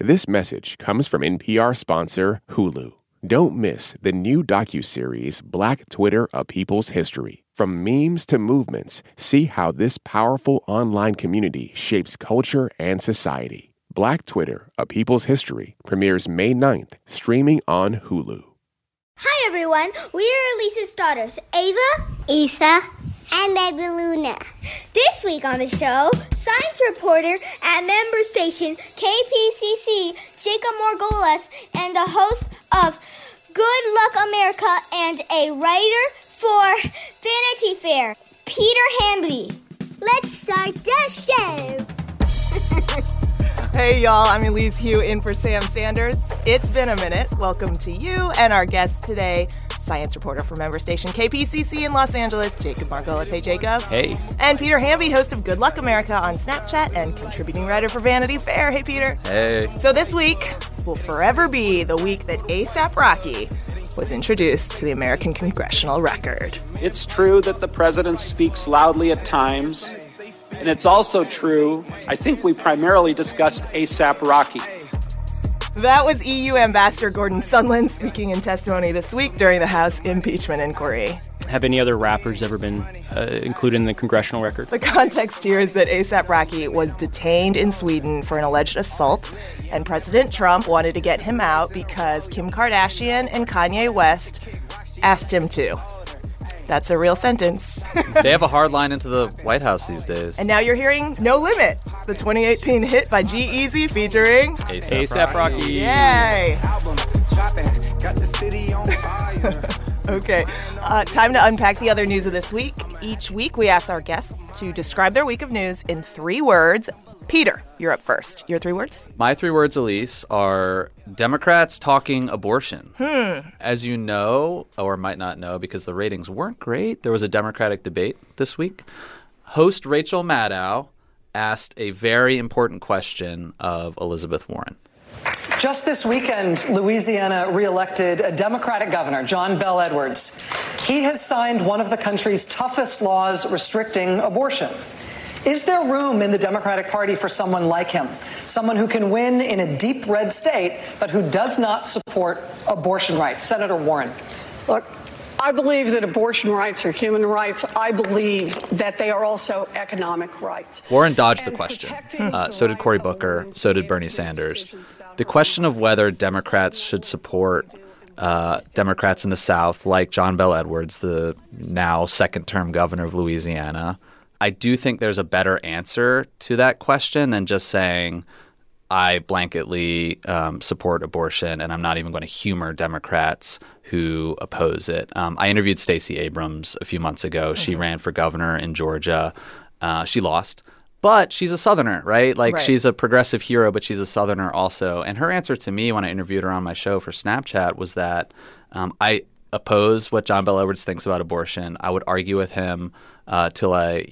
This message comes from NPR sponsor Hulu. Don't miss the new docuseries Black Twitter: A People's History. From memes to movements, see how this powerful online community shapes culture and society. Black Twitter: A People's History premieres May 9th, streaming on Hulu. Hi everyone, we are Elise's daughters, Ava, Issa, and Baby Luna. This week on the show, science reporter at member station KPCC, Jacob Margolis, and the host of Good Luck America and a writer for Vanity Fair, Peter Hamby. Let's start the show. Hey y'all, I'm Elise Hu in for Sam Sanders. It's been a minute. Welcome to you and our guest today, science reporter for member station KPCC in Los Angeles, Jacob Margolis. Hey, Jacob. Hey. And Peter Hamby, host of Good Luck America on Snapchat and contributing writer for Vanity Fair. Hey, Peter. Hey. So this week will forever be the week that A$AP Rocky was introduced to the American congressional record. It's true that the president speaks loudly at times, and it's also true, I think we primarily discussed A$AP Rocky. That was EU Ambassador Gordon Sondland speaking in testimony this week during the House impeachment inquiry. Have any other rappers ever been included in the congressional record? The context here is that A$AP Rocky was detained in Sweden for an alleged assault, and President Trump wanted to get him out because Kim Kardashian and Kanye West asked him to. That's a real sentence. They have a hard line into the White House these days. And now you're hearing No Limit, the 2018 hit by G-Eazy featuring A$AP Rocky. Yay! Okay, time to unpack the other news of this week. Each week we ask our guests to describe their week of news in three words. Peter, you're up first. Your three words? My three words, Elise, are Democrats talking abortion. As you know, or might not know, because the ratings weren't great, there was a Democratic debate this week. Host Rachel Maddow asked a very important question of Elizabeth Warren. Just this weekend, Louisiana reelected a Democratic governor, John Bel Edwards. He has signed one of the country's toughest laws restricting abortion. Is there room in the Democratic Party for someone like him, someone who can win in a deep red state, but who does not support abortion rights? Senator Warren. Look, I believe that abortion rights are human rights. I believe that they are also economic rights. Warren dodged the question. So did Cory Booker. So did Bernie Sanders. The question of whether Democrats should support Democrats in the South, like John Bel Edwards, the now second-term governor of Louisiana, I do think there's a better answer to that question than just saying I blanketly support abortion and I'm not even going to humor Democrats who oppose it. I interviewed Stacey Abrams a few months ago. She ran for governor in Georgia. She lost. But she's a Southerner, right? Like, right. She's a progressive hero, but she's a Southerner also. And her answer to me when I interviewed her on my show for Snapchat was that I oppose what John Bel Edwards thinks about abortion. I would argue with him till I,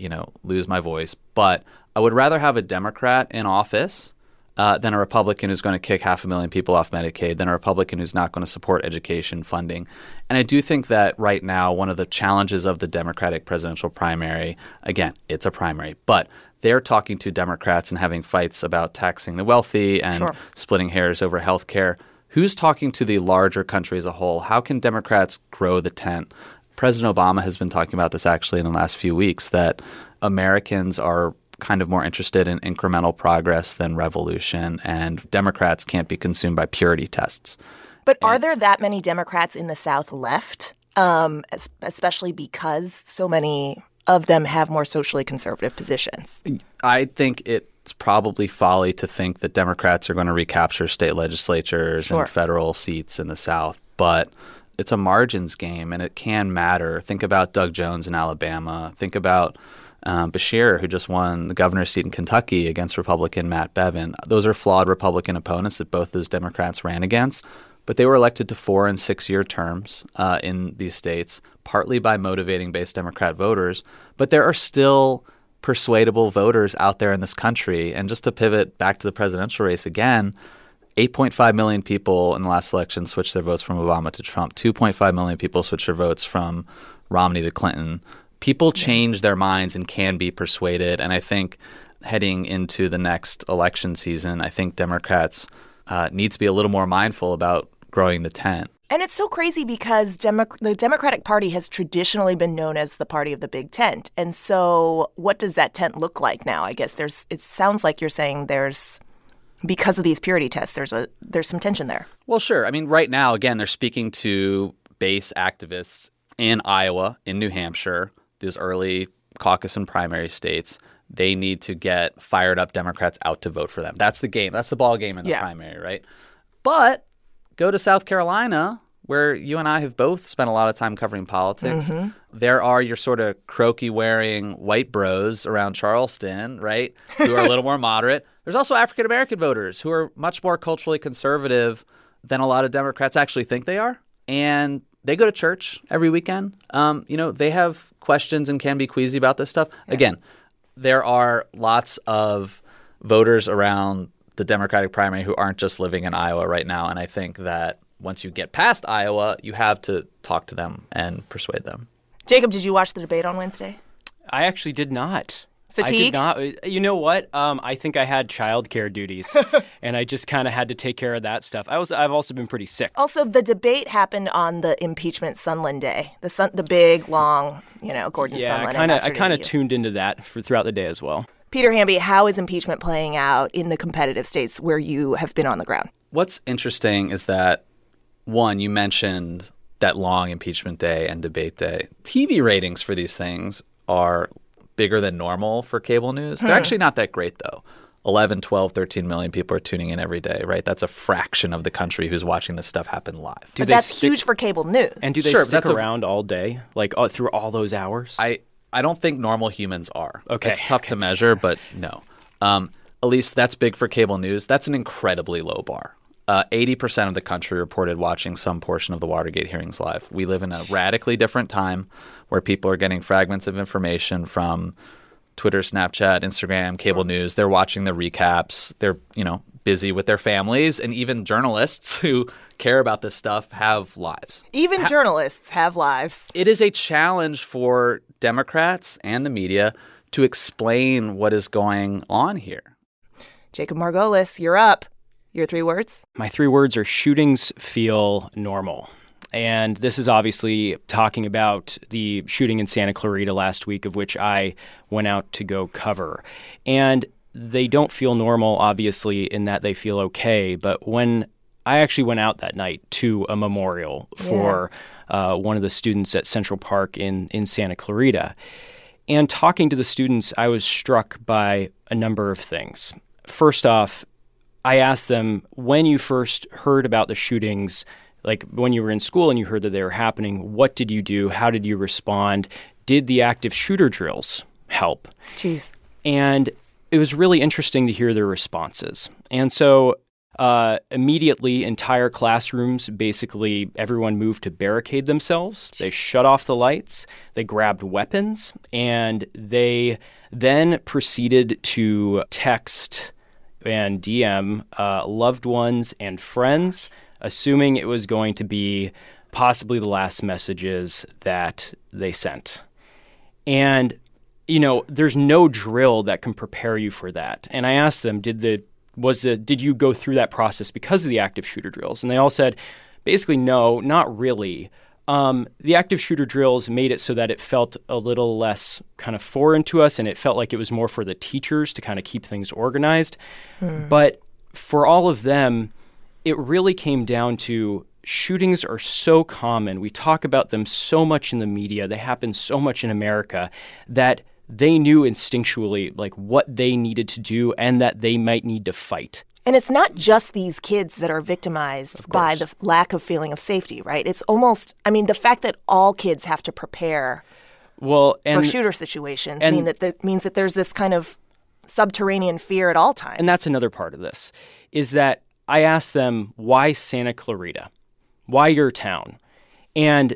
lose my voice. But I would rather have a Democrat in office than a Republican who's going to kick 500,000 people off Medicaid, than a Republican who's not going to support education funding. And I do think that right now, one of the challenges of the Democratic presidential primary, again, it's a primary, but they're talking to Democrats and having fights about taxing the wealthy and splitting hairs over health care. Who's talking to the larger country as a whole? How can Democrats grow the tent? President Obama has been talking about this actually in the last few weeks, that Americans are kind of more interested in incremental progress than revolution, and Democrats can't be consumed by purity tests. But are there that many Democrats in the South left, especially because so many of them have more socially conservative positions? I think it's probably folly to think that Democrats are going to recapture state legislatures and federal seats in the South, but it's a margins game and it can matter. Think about Doug Jones in Alabama. Think about Bashir, who just won the governor's seat in Kentucky against Republican Matt Bevin. Those are flawed Republican opponents that both those Democrats ran against, but they were elected to 4- and 6-year terms in these states, partly by motivating base Democrat voters, but there are still persuadable voters out there in this country. And just to pivot back to the presidential race again, 8.5 million people in the last election switched their votes from Obama to Trump. 2.5 million people switched their votes from Romney to Clinton. People change their minds and can be persuaded. And I think heading into the next election season, I think Democrats need to be a little more mindful about growing the tent. And it's so crazy because the Democratic Party has traditionally been known as the party of the big tent. And so what does that tent look like now? I guess it sounds like you're saying there's, because of these purity tests, there's some tension there. Well, sure. I mean, right now, again, they're speaking to base activists in Iowa, in New Hampshire, these early caucus and primary states. They need to get fired up Democrats out to vote for them. That's the game. That's the ball game in the primary, right? But go to South Carolina, where you and I have both spent a lot of time covering politics. Mm-hmm. There are your sort of croaky-wearing white bros around Charleston, right, who are a little more moderate. There's also African-American voters who are much more culturally conservative than a lot of Democrats actually think they are. And they go to church every weekend. They have questions and can be queasy about this stuff. Yeah. Again, there are lots of voters around the Democratic primary who aren't just living in Iowa right now. And I think that once you get past Iowa, you have to talk to them and persuade them. Jacob, did you watch the debate on Wednesday? I actually did not. Fatigue? I did not. You know what? I think I had childcare duties, and I just kind of had to take care of that stuff. I've also been pretty sick. Also, the debate happened on the impeachment Sondland day, the big, long, Gordon Sondland. Yeah, I kind of tuned into that throughout the day as well. Peter Hamby, how is impeachment playing out in the competitive states where you have been on the ground? What's interesting is that, one, you mentioned that long impeachment day and debate day. TV ratings for these things are bigger than normal for cable news. They're actually not that great, though. 11, 12, 13 million people are tuning in every day, right? That's a fraction of the country who's watching this stuff happen live. But that's huge for cable news. And do they stick around all day, like through all those hours? I don't think normal humans are. Okay. It's tough to measure, but no. Elise, that's big for cable news. That's an incredibly low bar. 80% of the country reported watching some portion of the Watergate hearings live. We live in a radically different time where people are getting fragments of information from Twitter, Snapchat, Instagram, cable news. They're watching the recaps. They're, busy with their families, and even journalists who care about this stuff have lives. Even journalists have lives. It is a challenge for Democrats and the media to explain what is going on here. Jacob Margolis, you're up. Your three words? My three words are shootings feel normal. And this is obviously talking about the shooting in Santa Clarita last week, of which I went out to go cover. And they don't feel normal, obviously, in that they feel okay. But when I actually went out that night to a memorial for one of the students at Central Park in Santa Clarita, and talking to the students, I was struck by a number of things. First off, I asked them, when you first heard about the shootings, like when you were in school and you heard that they were happening, what did you do? How did you respond? Did the active shooter drills help? Jeez. And it was really interesting to hear their responses. And so immediately, entire classrooms, basically everyone moved to barricade themselves. They shut off the lights. They grabbed weapons. And they then proceeded to text and DM loved ones and friends, assuming it was going to be possibly the last messages that they sent. And there's no drill that can prepare you for that. And I asked them, did you go through that process because of the active shooter drills? And they all said, basically, no, not really. The active shooter drills made it so that it felt a little less kind of foreign to us, and it felt like it was more for the teachers to kind of keep things organized. But for all of them, it really came down to shootings are so common. We talk about them so much in the media. They happen so much in America that they knew instinctually like what they needed to do and that they might need to fight. And it's not just these kids that are victimized by the lack of feeling of safety, right? It's almost, the fact that all kids have to prepare for shooter situations means that there's this kind of subterranean fear at all times. And that's another part of this, is that I asked them, why Santa Clarita? Why your town? And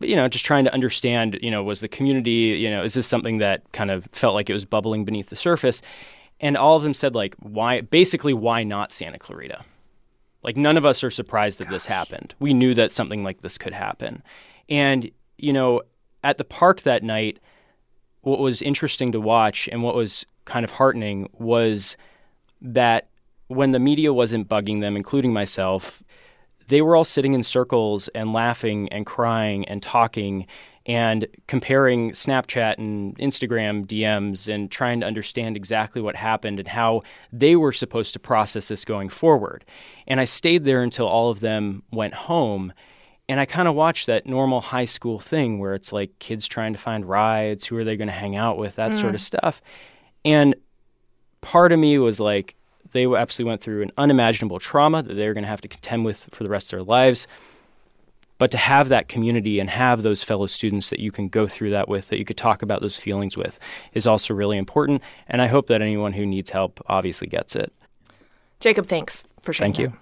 just trying to understand, was the community, is this something that kind of felt like it was bubbling beneath the surface? And all of them said, like, why not Santa Clarita? Like, none of us are surprised that this happened. We knew that something like this could happen. And, at the park that night, what was interesting to watch and what was kind of heartening was that when the media wasn't bugging them, including myself, they were all sitting in circles and laughing and crying and talking and comparing Snapchat and Instagram DMs and trying to understand exactly what happened and how they were supposed to process this going forward. And I stayed there until all of them went home. And I kind of watched that normal high school thing where it's like kids trying to find rides, who are they going to hang out with, that sort of stuff. And part of me was like, they absolutely went through an unimaginable trauma that they're going to have to contend with for the rest of their lives. But to have that community and have those fellow students that you can go through that with, that you could talk about those feelings with, is also really important. And I hope that anyone who needs help obviously gets it. Jacob, thanks for sharing. Thank you.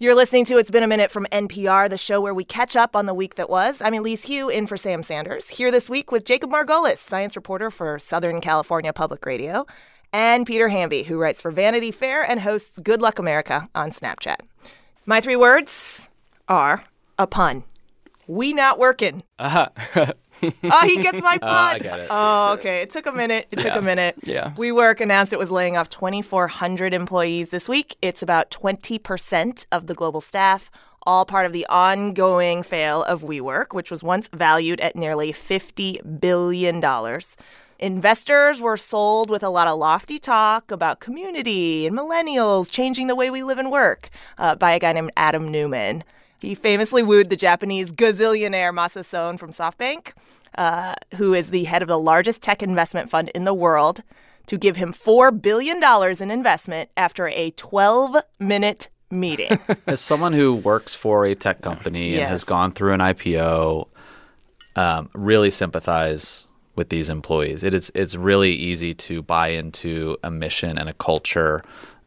You're listening to It's Been a Minute from NPR, the show where we catch up on the week that was. I'm Elise Hu in for Sam Sanders, here this week with Jacob Margolis, science reporter for Southern California Public Radio, and Peter Hamby, who writes for Vanity Fair and hosts Good Luck America on Snapchat. My three words are a pun. We not working. Oh, he gets my pun. I got it. Oh, okay. It took a minute. It took a minute. Yeah. WeWork announced it was laying off 2,400 employees this week. It's about 20% of the global staff, all part of the ongoing fail of WeWork, which was once valued at nearly $50 billion. Investors were sold with a lot of lofty talk about community and millennials changing the way we live and work by a guy named Adam Neumann. He famously wooed the Japanese gazillionaire Masa Son from SoftBank, who is the head of the largest tech investment fund in the world, to give him $4 billion in investment after a 12-minute meeting. As someone who works for a tech company and has gone through an IPO, really sympathize with these employees. It's really easy to buy into a mission and a culture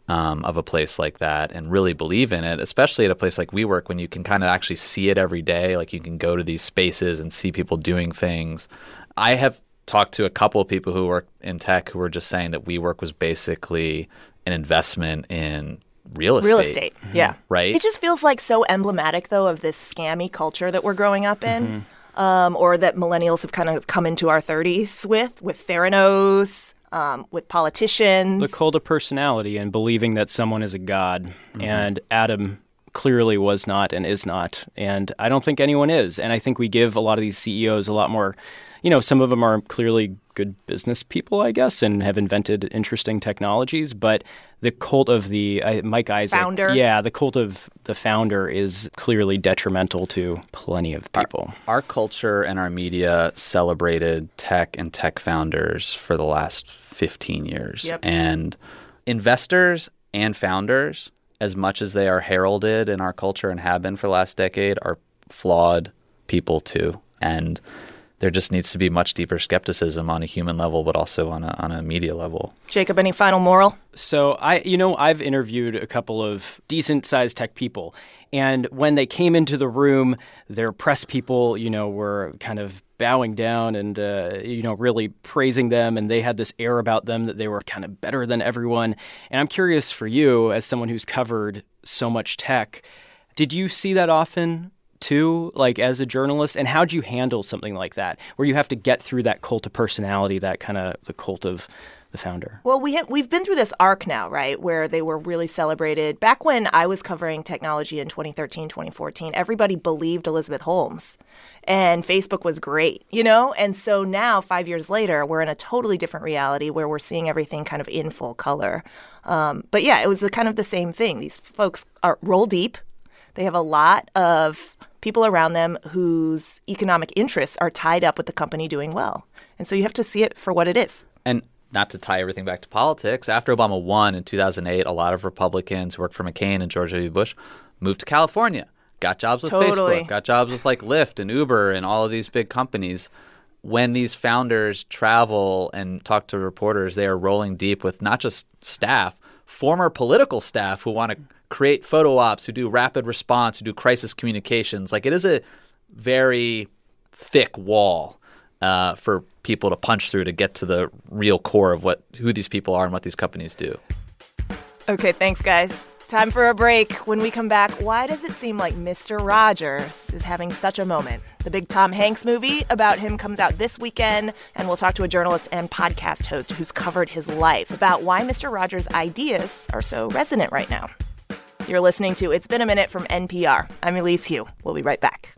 of a place like that and really believe in it, especially at a place like WeWork when you can kind of actually see it every day. Like you can go to these spaces and see people doing things. I have talked to a couple of people who work in tech who were just saying that WeWork was basically an investment in real estate. Mm-hmm. Yeah. Right? It just feels like so emblematic, though, of this scammy culture that we're growing up in. Mm-hmm. Or that millennials have kind of come into our 30s with Theranos, with politicians. The cult of personality and believing that someone is a god. Mm-hmm. And Adam clearly was not and is not. And I don't think anyone is. And I think we give a lot of these CEOs a lot more, you know, some of them are clearly good business people, I guess, and have invented interesting technologies. But the cult of the Mike Isaac. Founder. Yeah, the cult of the founder is clearly detrimental to plenty of people. Our culture and our media celebrated tech and tech founders for the last 15 years. Yep. And investors and founders, as much as they are heralded in our culture and have been for the last decade, are flawed people too. And there just needs to be much deeper skepticism on a human level, but also on a media level. Jacob, any final moral? So I've interviewed a couple of decent-sized tech people, and when they came into the room, their press people, were kind of bowing down and, really praising them. And they had this air about them that they were kind of better than everyone. And I'm curious for you, as someone who's covered so much tech, did you see that often too, like as a journalist? And how do you handle something like that, where you have to get through that cult of personality, that kind of the cult of the founder? Well, we've been through this arc now, right, where they were really celebrated. Back when I was covering technology in 2013, 2014, everybody believed Elizabeth Holmes. And Facebook was great, And so now, 5 years later, we're in a totally different reality where we're seeing everything kind of in full color. But yeah, it was kind of the same thing. These folks are roll deep. They have a lot of people around them whose economic interests are tied up with the company doing well. And so you have to see it for what it is. And not to tie everything back to politics, after Obama won in 2008, a lot of Republicans who worked for McCain and George W. Bush moved to California, got jobs with Facebook, got jobs with like Lyft and Uber and all of these big companies. When these founders travel and talk to reporters, they are rolling deep with not just staff, former political staff who want to create photo ops, who do rapid response, who do crisis communications. Like it is a very thick wall for people to punch through to get to the real core of who these people are and what these companies do. Okay, thanks, guys. Time for a break. When we come back, why does it seem like Mr. Rogers is having such a moment? The big Tom Hanks movie about him comes out this weekend, and we'll talk to a journalist and podcast host who's covered his life about why Mr. Rogers' ideas are so resonant right now. You're listening to It's Been a Minute from NPR. I'm Elise Hu. We'll be right back.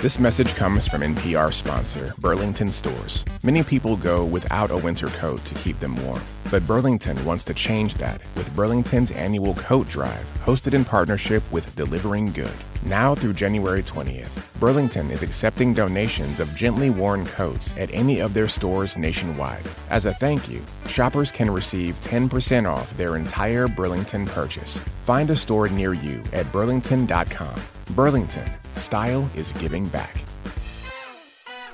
This message comes from NPR sponsor, Burlington Stores. Many people go without a winter coat to keep them warm, but Burlington wants to change that with Burlington's annual coat drive, hosted in partnership with Delivering Good. Now through January 20th, Burlington is accepting donations of gently worn coats at any of their stores nationwide. As a thank you, shoppers can receive 10% off their entire Burlington purchase. Find a store near you at burlington.com. Burlington. Style is giving back.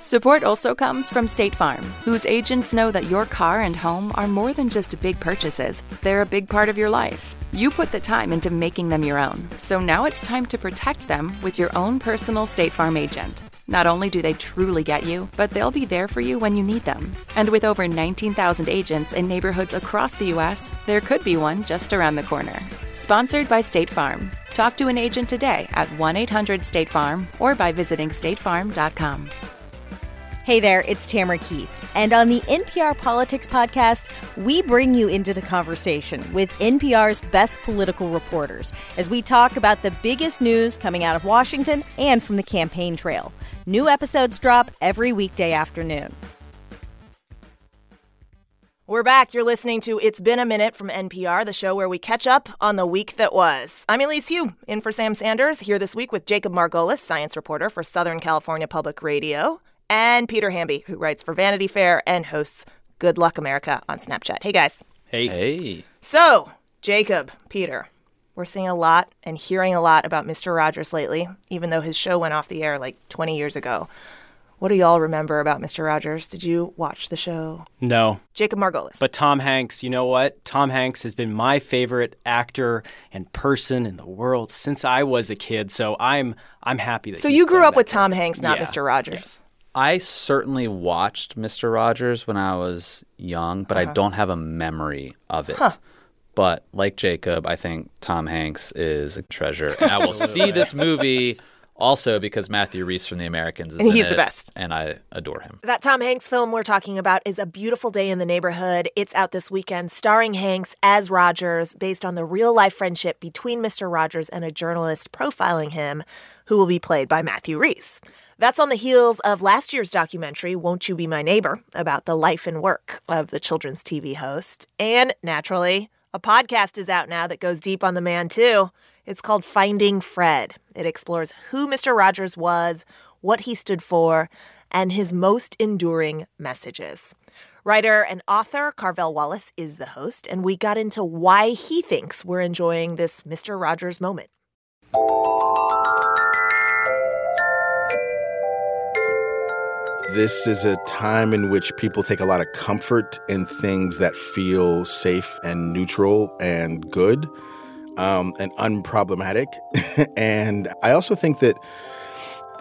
Support also comes from State Farm, whose agents know that your car and home are more than just big purchases. They're a big part of your life. You put the time into making them your own, so now it's time to protect them with your own personal State Farm agent. Not only do they truly get you, but they'll be there for you when you need them. And with over 19,000 agents in neighborhoods across the U.S., there could be one just around the corner. Sponsored by State Farm. Talk to an agent today at 1-800-STATE-FARM or by visiting statefarm.com. Hey there, it's Tamara Keith, and on the NPR Politics Podcast, we bring you into the conversation with NPR's best political reporters as we talk about the biggest news coming out of Washington and from the campaign trail. New episodes drop every weekday afternoon. We're back. You're listening to It's Been a Minute from NPR, the show where we catch up on the week that was. I'm Elise Hu, in for Sam Sanders, here this week with Jacob Margolis, science reporter for Southern California Public Radio, and Peter Hamby, who writes for Vanity Fair and hosts Good Luck America on Snapchat. Hey, guys. Hey. Hey. So, Jacob, Peter, we're seeing a lot and hearing a lot about Mr. Rogers lately, even though his show went off the air like 20 years ago. What do y'all remember about Mr. Rogers? Did you watch the show? No. Jacob Margolis. But Tom Hanks, you know what? Tom Hanks has been my favorite actor and person in the world since I was a kid. So I'm happy that. So you grew up with Tom Hanks, not Mr. Rogers. Yes. I certainly watched Mr. Rogers when I was young, but I don't have a memory of it. Huh. But like Jacob, I think Tom Hanks is a treasure. And I will see this movie. Also, because Matthew Rhys from The Americans is in it. And he's the best. And I adore him. That Tom Hanks film we're talking about is A Beautiful Day in the Neighborhood. It's out this weekend, starring Hanks as Rogers, based on the real-life friendship between Mr. Rogers and a journalist profiling him, who will be played by Matthew Rhys. That's on the heels of last year's documentary, Won't You Be My Neighbor?, about the life and work of the children's TV host. And, naturally, a podcast is out now that goes deep on the man, too. It's called Finding Fred. It explores who Mr. Rogers was, what he stood for, and his most enduring messages. Writer and author Carvel Wallace is the host, and we got into why he thinks we're enjoying this Mr. Rogers moment. This is a time in which people take a lot of comfort in things that feel safe and neutral and good. And unproblematic. And I also think that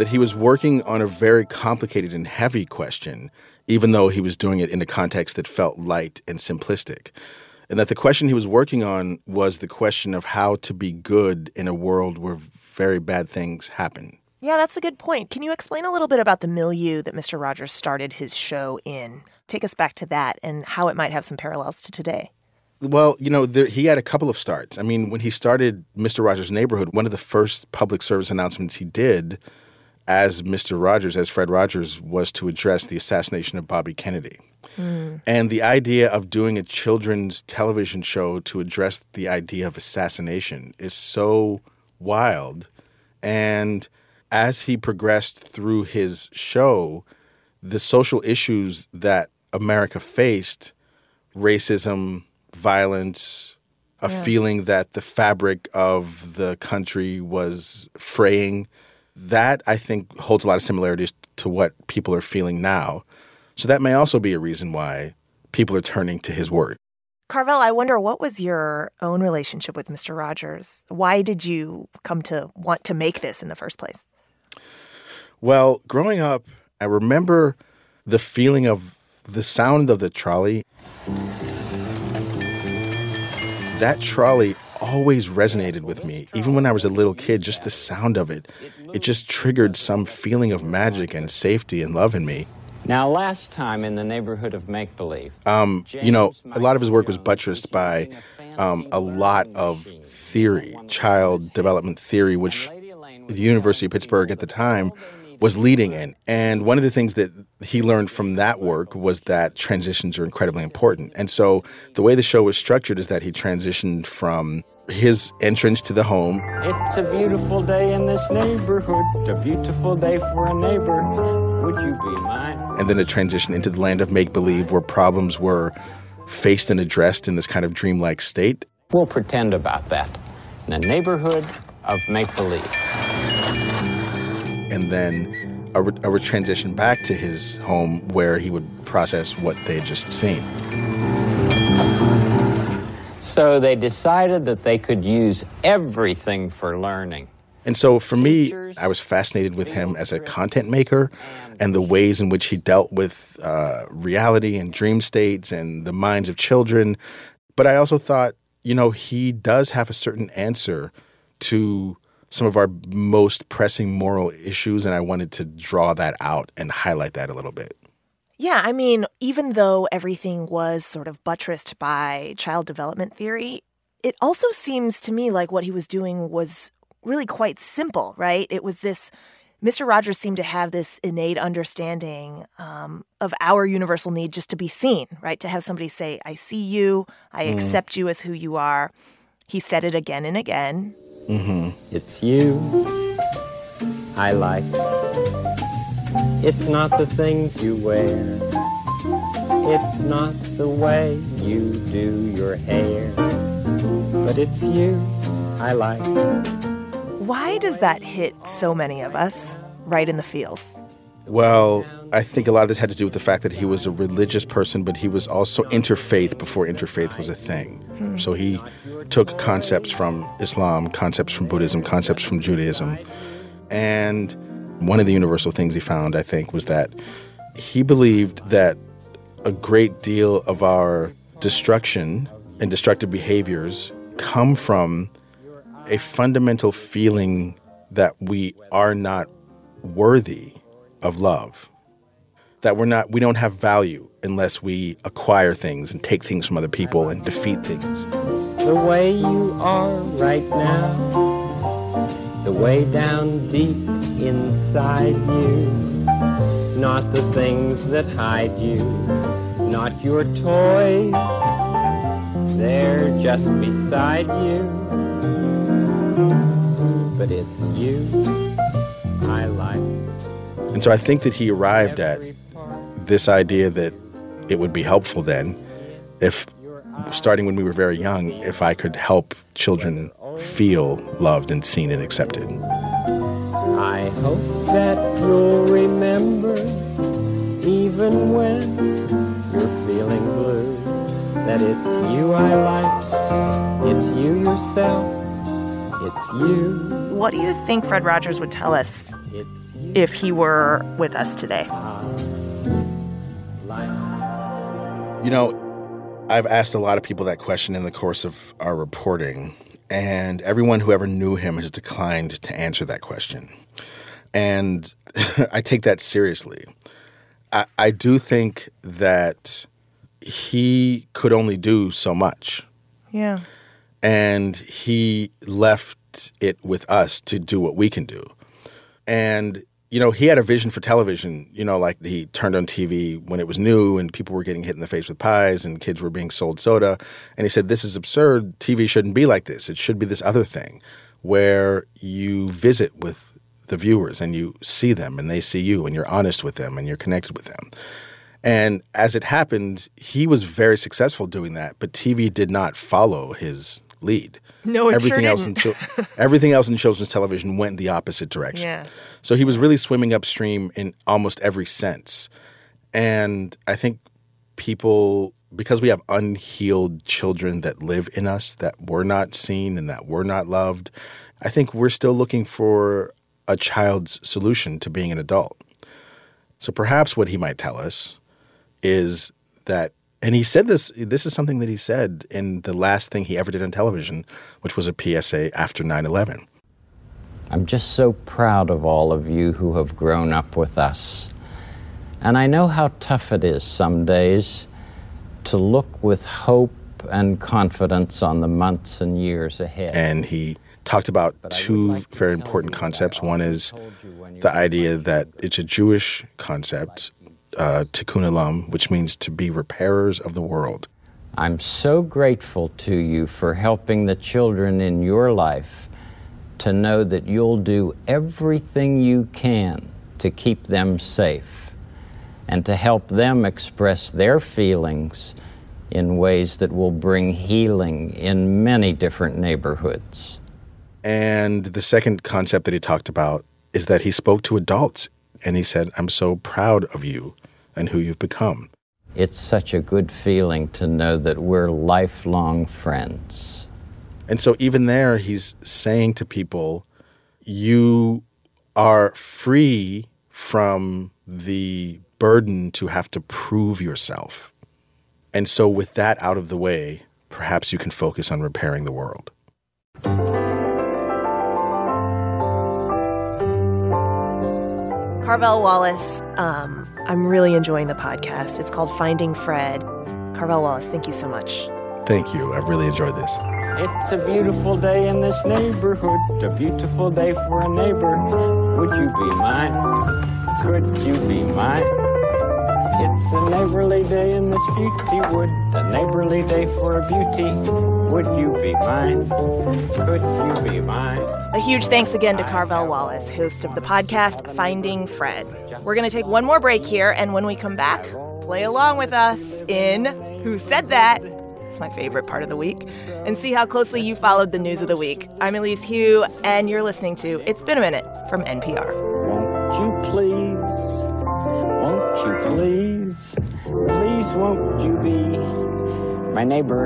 he was working on a very complicated and heavy question, even though he was doing it in a context that felt light and simplistic. And that the question he was working on was the question of how to be good in a world where very bad things happen. Yeah, that's a good point. Can you explain a little bit about the milieu that Mr. Rogers started his show in? Take us back to that and how it might have some parallels to today. Well, you know, he had a couple of starts. I mean, when he started Mr. Rogers' Neighborhood, one of the first public service announcements he did as Mr. Rogers, as Fred Rogers, was to address the assassination of Bobby Kennedy. Mm. And the idea of doing a children's television show to address the idea of assassination is so wild. And as he progressed through his show, the social issues that America faced, racism, violence, feeling that the fabric of the country was fraying. That, I think, holds a lot of similarities to what people are feeling now. So that may also be a reason why people are turning to his work. Carvel, I wonder, what was your own relationship with Mr. Rogers? Why did you come to want to make this in the first place? Well, growing up, I remember the feeling of The sound of the trolley, that trolley always resonated with me. Even when I was a little kid, just the sound of it. It just triggered some feeling of magic and safety and love in me. Now, last time in the neighborhood of make-believe. You know, a lot of his work was buttressed by a lot of theory, child development theory, which the University of Pittsburgh at the time was leading in. And one of the things that he learned from that work was that transitions are incredibly important. And so the way the show was structured is that he transitioned from his entrance to the home. It's a beautiful day in this neighborhood, a beautiful day for a neighbor. Would you be mine? And then a transition into the land of make-believe where problems were faced and addressed in this kind of dreamlike state. We'll pretend about that. The neighborhood of make-believe. And then a transition back to his home where he would process what they had just seen. So they decided that they could use everything for learning. And so for me, I was fascinated with him as a content maker and the ways in which he dealt with reality and dream states and the minds of children. But I also thought, you know, he does have a certain answer to some of our most pressing moral issues, and I wanted to draw that out and highlight that a little bit. Yeah, I mean, even though everything was sort of buttressed by child development theory, it also seems to me like what he was doing was really quite simple, right? It was this, Mr. Rogers seemed to have this innate understanding of our universal need just to be seen, right? To have somebody say, I see you, I accept you as who you are. He said it again and again. It's you I like. It's not the things you wear. It's not the way you do your hair. But it's you I like. Why does that hit so many of us right in the feels? Well, I think a lot of this had to do with the fact that he was a religious person, but he was also interfaith before interfaith was a thing. So he took concepts from Islam, concepts from Buddhism, concepts from Judaism. And one of the universal things he found, I think, was that he believed that a great deal of our destruction and destructive behaviors come from a fundamental feeling that we are not worthy of love, that we don't have value unless we acquire things and take things from other people and defeat things. The way you are right now, the way down deep inside you, not the things that hide you, not your toys, they're just beside you. But it's you I like. And so I think that he arrived at this idea that it would be helpful then if, starting when we were very young, if I could help children feel loved and seen and accepted. I hope that you'll remember, even when you're feeling blue, that it's you I like, it's you yourself, it's you. What do you think Fred Rogers would tell us if he were with us today? You know, I've asked a lot of people that question in the course of our reporting, and everyone who ever knew him has declined to answer that question. And I take that seriously. I do think that he could only do so much. Yeah. And he left it with us to do what we can do. And, you know, he had a vision for television. You know, like he turned on TV when it was new and people were getting hit in the face with pies and kids were being sold soda. And he said, this is absurd. TV shouldn't be like this. It should be this other thing where you visit with the viewers and you see them and they see you and you're honest with them and you're connected with them. And as it happened, he was very successful doing that, but TV did not follow his lead. No, everything else in children's television went the opposite direction. Yeah. So he was really swimming upstream in almost every sense. And I think people, because we have unhealed children that live in us that were not seen and that were not loved, I think we're still looking for a child's solution to being an adult. So perhaps what he might tell us is that, and he said this is something that he said in the last thing he ever did on television, which was a PSA after 9/11. I'm just so proud of all of you who have grown up with us. And I know how tough it is some days to look with hope and confidence on the months and years ahead. And he talked about two very important concepts. One is the idea that it's a Jewish concept, tikkun olam, which means to be repairers of the world. I'm so grateful to you for helping the children in your life to know that you'll do everything you can to keep them safe and to help them express their feelings in ways that will bring healing in many different neighborhoods. And the second concept that he talked about is that he spoke to adults and he said, I'm so proud of you and who you've become. It's such a good feeling to know that we're lifelong friends. And so even there, he's saying to people, you are free from the burden to have to prove yourself. And so with that out of the way, perhaps you can focus on repairing the world. Carvel Wallace, I'm really enjoying the podcast. It's called Finding Fred. Carvel Wallace, thank you so much. Thank you. I really enjoyed this. It's a beautiful day in this neighborhood, a beautiful day for a neighbor. Would you be mine? Could you be mine? It's a neighborly day in this beauty wood, a neighborly day for a beauty. Would you be mine? Could you be mine? A huge thanks again to Carvel Wallace, host of the podcast Finding Fred. We're going to take one more break here, and when we come back, play along with us in Who Said That? It's my favorite part of the week, and see how closely you followed the news of the week. I'm Elise Hu, and you're listening to It's Been a Minute from NPR. Won't you please, please won't you be my neighbor?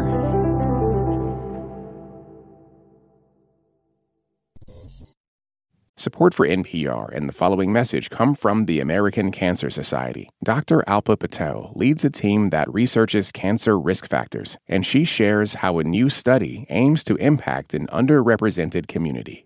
Support for NPR and the following message come from the American Cancer Society. Dr. Alpa Patel leads a team that researches cancer risk factors, and she shares how a new study aims to impact an underrepresented community.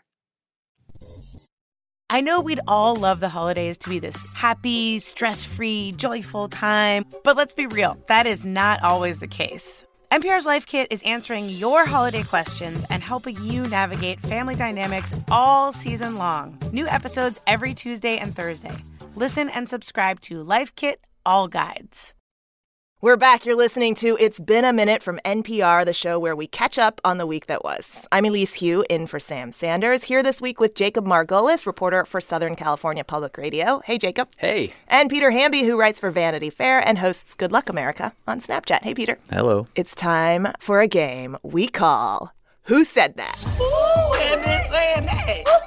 I know we'd all love the holidays to be this happy, stress-free, joyful time, but let's be real, that is not always the case. NPR's Life Kit is answering your holiday questions and helping you navigate family dynamics all season long. New episodes every Tuesday and Thursday. Listen and subscribe to Life Kit All Guides. We're back. You're listening to It's Been a Minute from NPR, the show where we catch up on the week that was. I'm Elise Hu, in for Sam Sanders, here this week with Jacob Margolis, reporter for Southern California Public Radio. Hey, Jacob. Hey. And Peter Hamby, who writes for Vanity Fair and hosts Good Luck America on Snapchat. Hey, Peter. Hello. It's time for a game we call Who Said That? Ooh, I've been saying that. Who said that?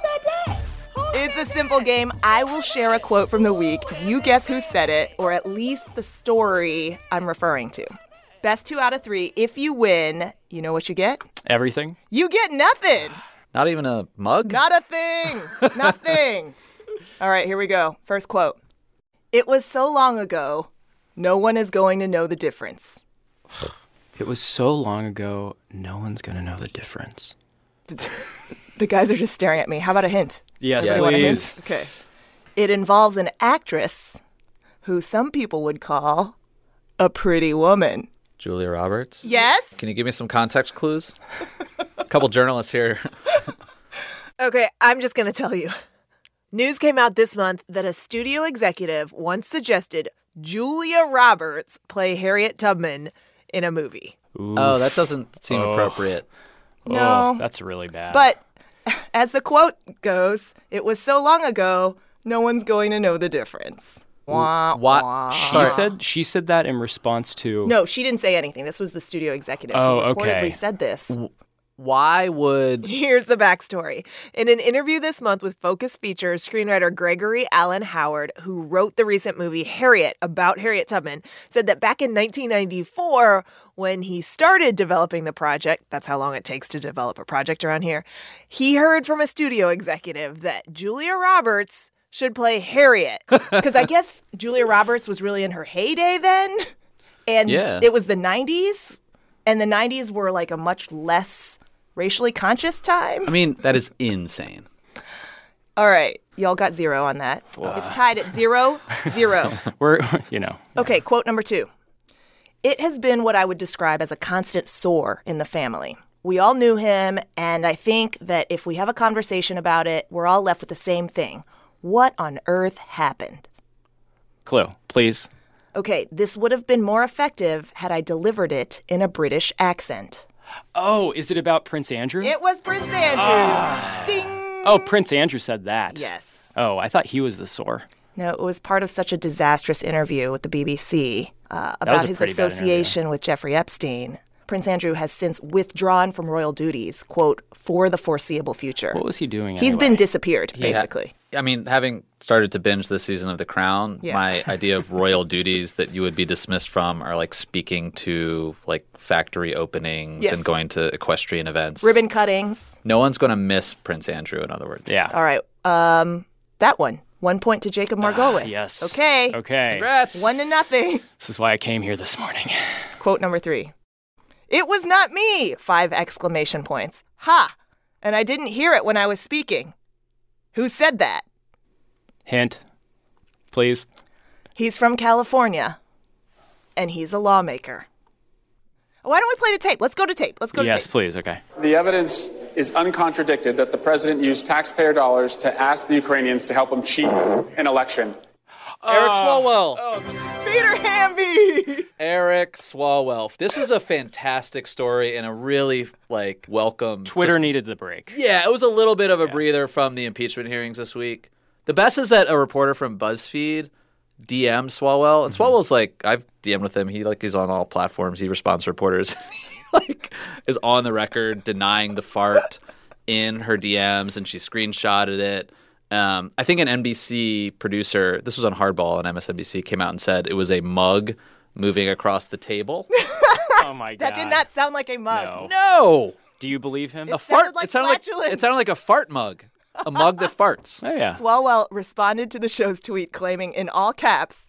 It's a simple game. I will share a quote from the week. You guess who said it, or at least the story I'm referring to. Best 2 out of 3. If you win, you know what you get? Everything. You get nothing. Not even a mug? Not a thing. Nothing. All right, here we go. First quote. It was so long ago, no one is going to know the difference. It was so long ago, no one's going to know the difference. The guys are just staring at me. How about a hint? Yes, please. Okay. It involves an actress who some people would call a pretty woman. Julia Roberts? Yes. Can you give me some context clues? A couple journalists here. Okay, I'm just going to tell you. News came out this month that a studio executive once suggested Julia Roberts play Harriet Tubman in a movie. Oof. Oh, that doesn't seem appropriate. No. Oh, that's really bad. But as the quote goes, it was so long ago, no one's going to know the difference. Wah, what? Wah. She said that in response to... No, she didn't say anything. This was the studio executive who reportedly said this. Why would... Here's the backstory. In an interview this month with Focus Features, screenwriter Gregory Allen Howard, who wrote the recent movie Harriet about Harriet Tubman, said that back in 1994, when he started developing the project, that's how long it takes to develop a project around here, he heard from a studio executive that Julia Roberts... should play Harriet. Because I guess Julia Roberts was really in her heyday then. And it was the 90s. And the 90s were like a much less racially conscious time. I mean, that is insane. All right. Y'all got zero on that. It's tied at 0-0. Okay, quote number 2. It has been what I would describe as a constant sore in the family. We all knew him. And I think that if we have a conversation about it, we're all left with the same thing. What on earth happened? Clue, please. Okay, this would have been more effective had I delivered it in a British accent. Oh, is it about Prince Andrew? It was Prince Andrew. Ding! Oh, Prince Andrew said that. Yes. Oh, I thought he was the sore. No, it was part of such a disastrous interview with the BBC about his association with Jeffrey Epstein. Prince Andrew has since withdrawn from royal duties, quote, for the foreseeable future. What was he doing anyway? He's been disappeared, basically. I mean, having started to binge this season of The Crown, my idea of royal duties that you would be dismissed from are like speaking to like factory openings and going to equestrian events. Ribbon cuttings. No one's going to miss Prince Andrew, in other words. Yeah. All right. That one. 1 point to Jacob Margolis. Yes. Okay. Okay. Congrats. 1-0. This is why I came here this morning. Quote number 3. It was not me! 5 exclamation points. Ha! And I didn't hear it when I was speaking. Who said that? Hint, please. He's from California, and he's a lawmaker. Why don't we play the tape? Let's go to tape. Yes, please. Okay. The evidence is uncontradicted that the president used taxpayer dollars to ask the Ukrainians to help him cheat an election. Eric Swalwell. Oh, this is Peter Hamby. Eric Swalwell. This was a fantastic story and a really, like, welcome. Twitter needed the break. Yeah, it was a little bit of a breather from the impeachment hearings this week. The best is that a reporter from BuzzFeed DM'd Swalwell. And Swalwell's like, I've DM'd with him. He's on all platforms. He responds to reporters. He, is on the record denying the fart in her DMs, and she screenshotted it. I think an NBC producer, this was on Hardball on MSNBC, came out and said it was a mug moving across the table. Oh, my God. That did not sound like a mug. No. Do you believe him? It sounded like a fart mug. A mug that farts. Oh, yeah. Swalwell responded to the show's tweet claiming in all caps,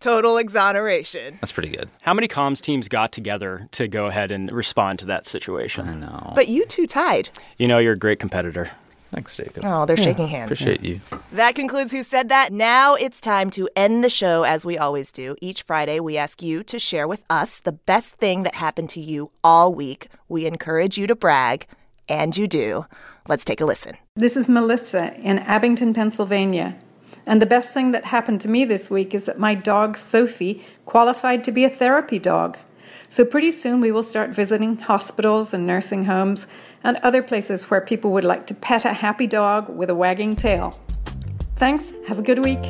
total exoneration. That's pretty good. How many comms teams got together to go ahead and respond to that situation? I know. But you two tied. You know, you're a great competitor. Thanks, Jacob. Oh, they're shaking hands. Appreciate you. That concludes Who Said That. Now it's time to end the show as we always do. Each Friday, we ask you to share with us the best thing that happened to you all week. We encourage you to brag, and you do. Let's take a listen. This is Melissa in Abington, Pennsylvania. And the best thing that happened to me this week is that my dog, Sophie, qualified to be a therapy dog. So pretty soon we will start visiting hospitals and nursing homes and other places where people would like to pet a happy dog with a wagging tail. Thanks. Have a good week.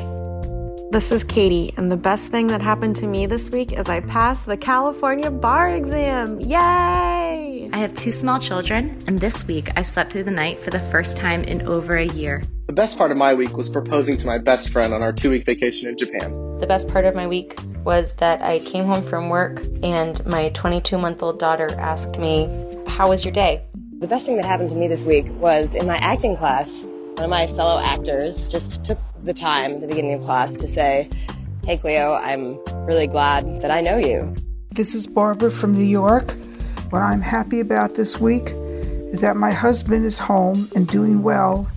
This is Katie, and the best thing that happened to me this week is I passed the California bar exam. Yay! I have 2 small children, and this week I slept through the night for the first time in over a year. The best part of my week was proposing to my best friend on our 2-week vacation in Japan. The best part of my week was that I came home from work, and my 22-month-old daughter asked me, "How was your day?" The best thing that happened to me this week was in my acting class, one of my fellow actors just took the time at the beginning of class to say, "Hey, Cleo, I'm really glad that I know you." This is Barbara from New York. What I'm happy about this week is that my husband is home and doing well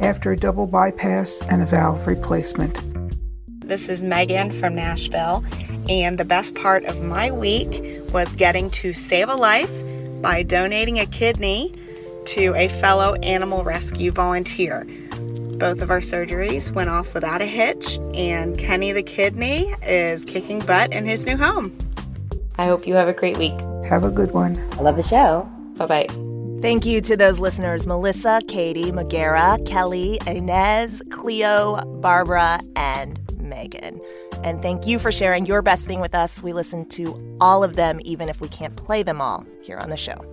after a double bypass and a valve replacement. This is Megan from Nashville, and the best part of my week was getting to save a life by donating a kidney to a fellow animal rescue volunteer. Both of our surgeries went off without a hitch, and Kenny the Kidney is kicking butt in his new home. I hope you have a great week. Have a good one. I love the show. Bye-bye. Thank you to those listeners, Melissa, Katie, Magera, Kelly, Inez, Cleo, Barbara, and Megan. And thank you for sharing your best thing with us. We listen to all of them, even if we can't play them all here on the show.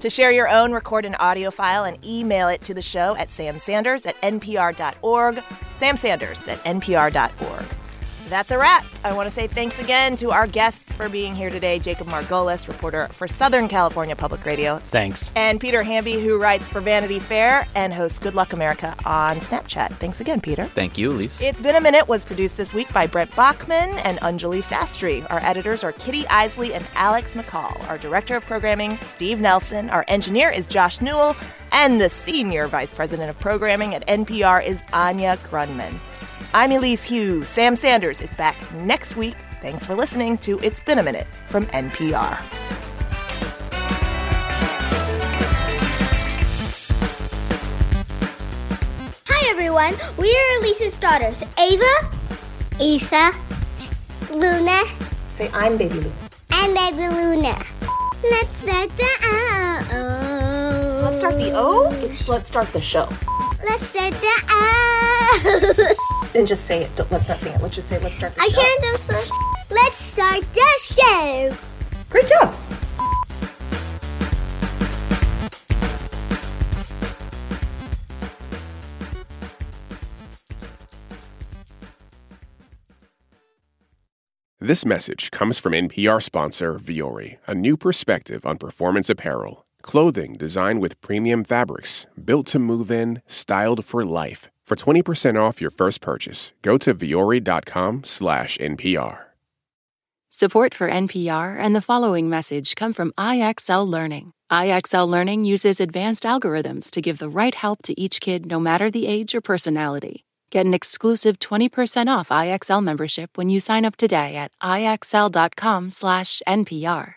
To share your own, record an audio file and email it to the show at samsanders@npr.org, samsanders@npr.org. So that's a wrap. I want to say thanks again to our guests for being here today, Jacob Margolis, reporter for Southern California Public Radio. Thanks. And Peter Hamby, who writes for Vanity Fair and hosts Good Luck America on Snapchat. Thanks again, Peter. Thank you, Elise. It's Been a Minute was produced this week by Brent Bachman and Anjali Sastry. Our editors are Kitty Isley and Alex McCall. Our director of programming, Steve Nelson. Our engineer is Josh Newell. And the senior vice president of programming at NPR is Anya Grunman. I'm Elise Hu. Sam Sanders is back next week. Thanks for listening to It's Been a Minute from NPR. Hi, everyone. We are Elise's daughters, Ava, Isa, Luna. Say, I'm Baby Luna. I'm Baby Luna. Let's start the O. Let's start the O? Let's start the show. Let's start the O. And just say it. Let's not sing it. Let's just say, let's start the show. I can't do so. Let's start the show. Great job. This message comes from NPR sponsor Vuori, a new perspective on performance apparel. Clothing designed with premium fabrics, built to move in, styled for life. For 20% off your first purchase, go to vuori.com/NPR. Support for NPR and the following message come from IXL Learning. IXL Learning uses advanced algorithms to give the right help to each kid no matter the age or personality. Get an exclusive 20% off IXL membership when you sign up today at IXL.com/NPR.